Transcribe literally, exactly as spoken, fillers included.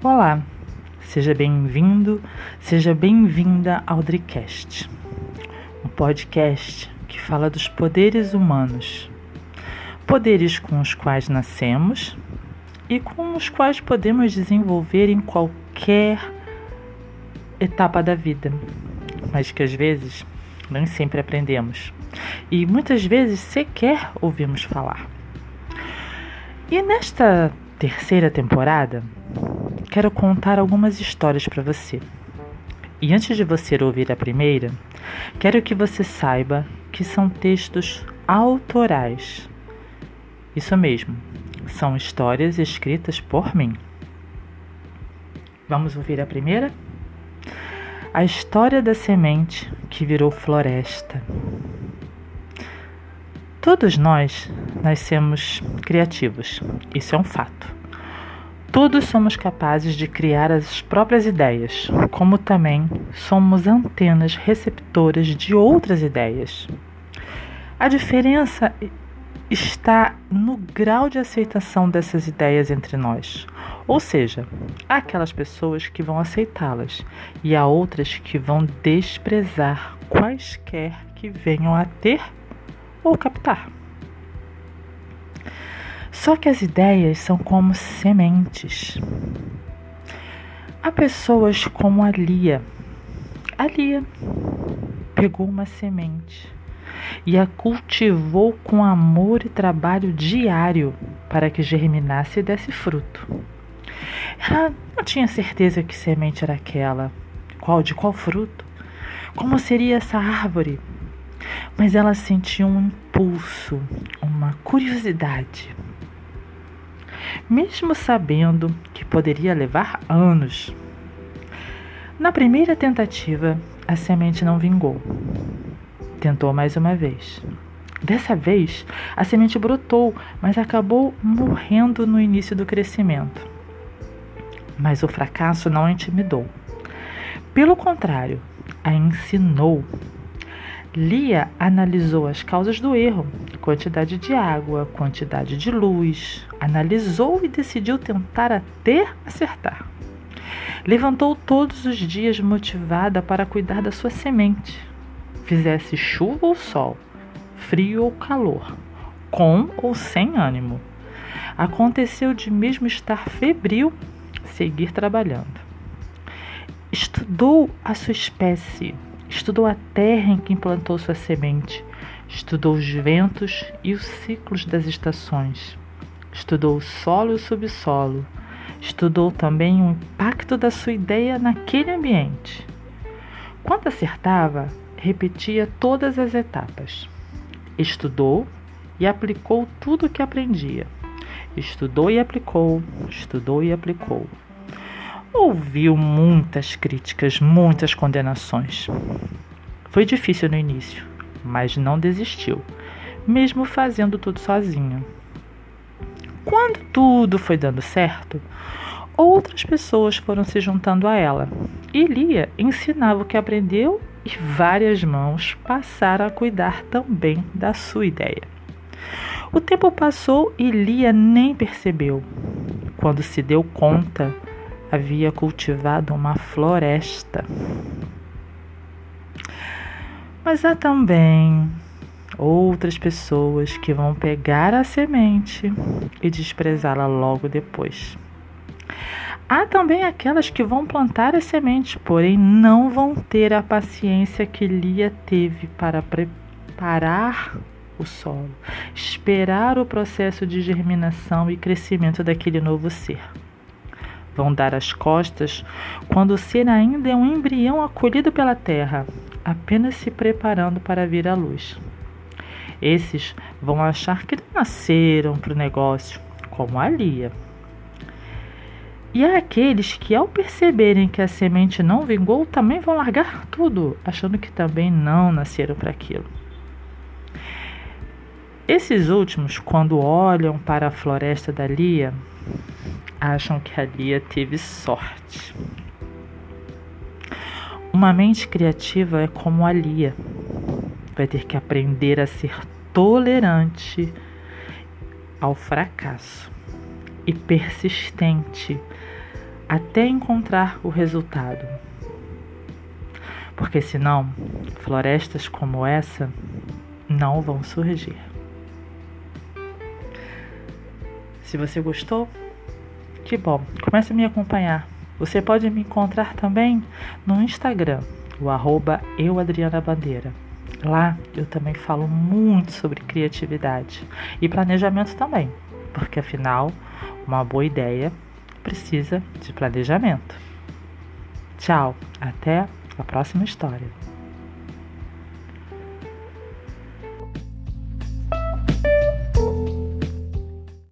Olá, seja bem-vindo, seja bem-vinda ao DRICAST, um podcast que fala dos poderes humanos, poderes com os quais nascemos e com os quais podemos desenvolver em qualquer etapa da vida, mas que às vezes nem sempre aprendemos e muitas vezes sequer ouvimos falar. E nesta terceira temporada, quero contar algumas histórias para você. E antes de você ouvir a primeira, quero que você saiba que são textos autorais. Isso mesmo, são histórias escritas por mim. Vamos ouvir a primeira? A história da semente que virou floresta. Todos nós nascemos criativos, isso é um fato. Todos somos capazes de criar as próprias ideias, como também somos antenas receptoras de outras ideias. A diferença está no grau de aceitação dessas ideias entre nós, ou seja, há aquelas pessoas que vão aceitá-las e há outras que vão desprezar quaisquer que venham a ter ou captar. Só que as ideias são como sementes. Há pessoas como a Lia. A Lia pegou uma semente e a cultivou com amor e trabalho diário para que germinasse e desse fruto. Ela não tinha certeza que semente era aquela, qual de qual fruto, como seria essa árvore. Mas ela sentiu um impulso, uma curiosidade. Mesmo sabendo que poderia levar anos. Na primeira tentativa, a semente não vingou. Tentou mais uma vez. Dessa vez, a semente brotou, mas acabou morrendo no início do crescimento. Mas o fracasso não a intimidou. Pelo contrário, a ensinou. Lia analisou as causas do erro, quantidade de água, quantidade de luz, analisou e decidiu tentar até acertar. Levantou todos os dias motivada para cuidar da sua semente, fizesse chuva ou sol, frio ou calor, com ou sem ânimo. Aconteceu de mesmo estar febril, seguir trabalhando. Estudou a sua espécie. Estudou a terra em que implantou sua semente, estudou os ventos e os ciclos das estações, estudou o solo e o subsolo, estudou também o impacto da sua ideia naquele ambiente. Quando acertava, repetia todas as etapas. Estudou e aplicou tudo o que aprendia. Estudou e aplicou, estudou e aplicou. Ouviu muitas críticas, muitas condenações. Foi difícil no início, mas não desistiu, mesmo fazendo tudo sozinha. Quando tudo foi dando certo, outras pessoas foram se juntando a ela. E Lia ensinava o que aprendeu e várias mãos passaram a cuidar também da sua ideia. O tempo passou e Lia nem percebeu. Quando se deu conta, havia cultivado uma floresta. Mas há também outras pessoas que vão pegar a semente e desprezá-la logo depois. Há também aquelas que vão plantar as sementes, porém não vão ter a paciência que Lia teve para preparar o solo, esperar o processo de germinação e crescimento daquele novo ser. Vão dar as costas quando o ser ainda é um embrião acolhido pela terra, apenas se preparando para vir à luz. Esses vão achar que nasceram para o negócio, como a Lia. E há aqueles que, ao perceberem que a semente não vingou, também vão largar tudo, achando que também não nasceram para aquilo. Esses últimos, quando olham para a floresta da Lia, acham que a Lia teve sorte. Uma mente criativa é como a Lia. Vai ter que aprender a ser tolerante ao fracasso e persistente até encontrar o resultado. Porque senão, florestas como essa não vão surgir. Se você gostou, que bom, comece a me acompanhar. Você pode me encontrar também no Instagram, o arroba EuAdrianaBandeira. Lá eu também falo muito sobre criatividade e planejamento também, porque afinal, uma boa ideia precisa de planejamento. Tchau, até a próxima história.